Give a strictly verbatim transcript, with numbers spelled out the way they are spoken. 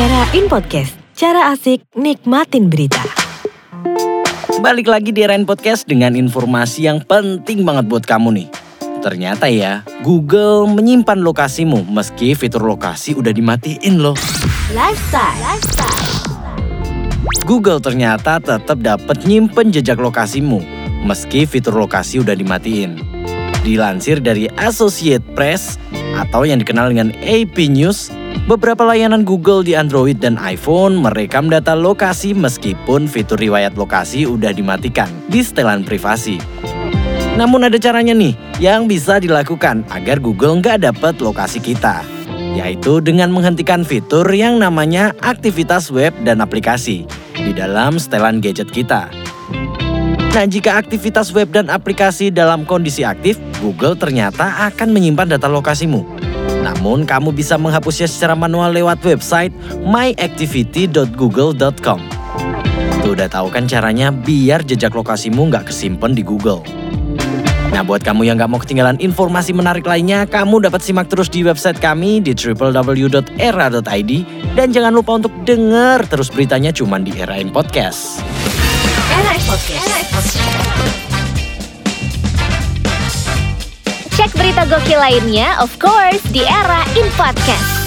Erain Podcast, cara asik nikmatin berita. Balik lagi di Erain Podcast dengan informasi yang penting banget buat kamu nih. Ternyata ya, Google menyimpan lokasimu meski fitur lokasi udah dimatiin loh. Lifestyle, lifestyle. Google ternyata tetap dapat nyimpen jejak lokasimu meski fitur lokasi udah dimatiin. Dilansir dari Associated Press atau yang dikenal dengan A P News, beberapa layanan Google di Android dan iPhone merekam data lokasi meskipun fitur riwayat lokasi udah dimatikan di setelan privasi. Namun ada caranya nih yang bisa dilakukan agar Google nggak dapat lokasi kita, yaitu dengan menghentikan fitur yang namanya aktivitas web dan aplikasi di dalam setelan gadget kita. Nah, jika aktivitas web dan aplikasi dalam kondisi aktif, Google ternyata akan menyimpan data lokasimu. Namun, kamu bisa menghapusnya secara manual lewat website my activity dot google dot com. Tuh, udah tahu kan caranya biar jejak lokasimu nggak kesimpan di Google. Nah, buat kamu yang nggak mau ketinggalan informasi menarik lainnya, kamu dapat simak terus di website kami di w w w dot era dot i d. Dan jangan lupa untuk dengar terus beritanya cuma di Erain Podcast. Erain Podcast. Erain Podcast. Cek berita gokil lainnya, of course, di Erain Podcast.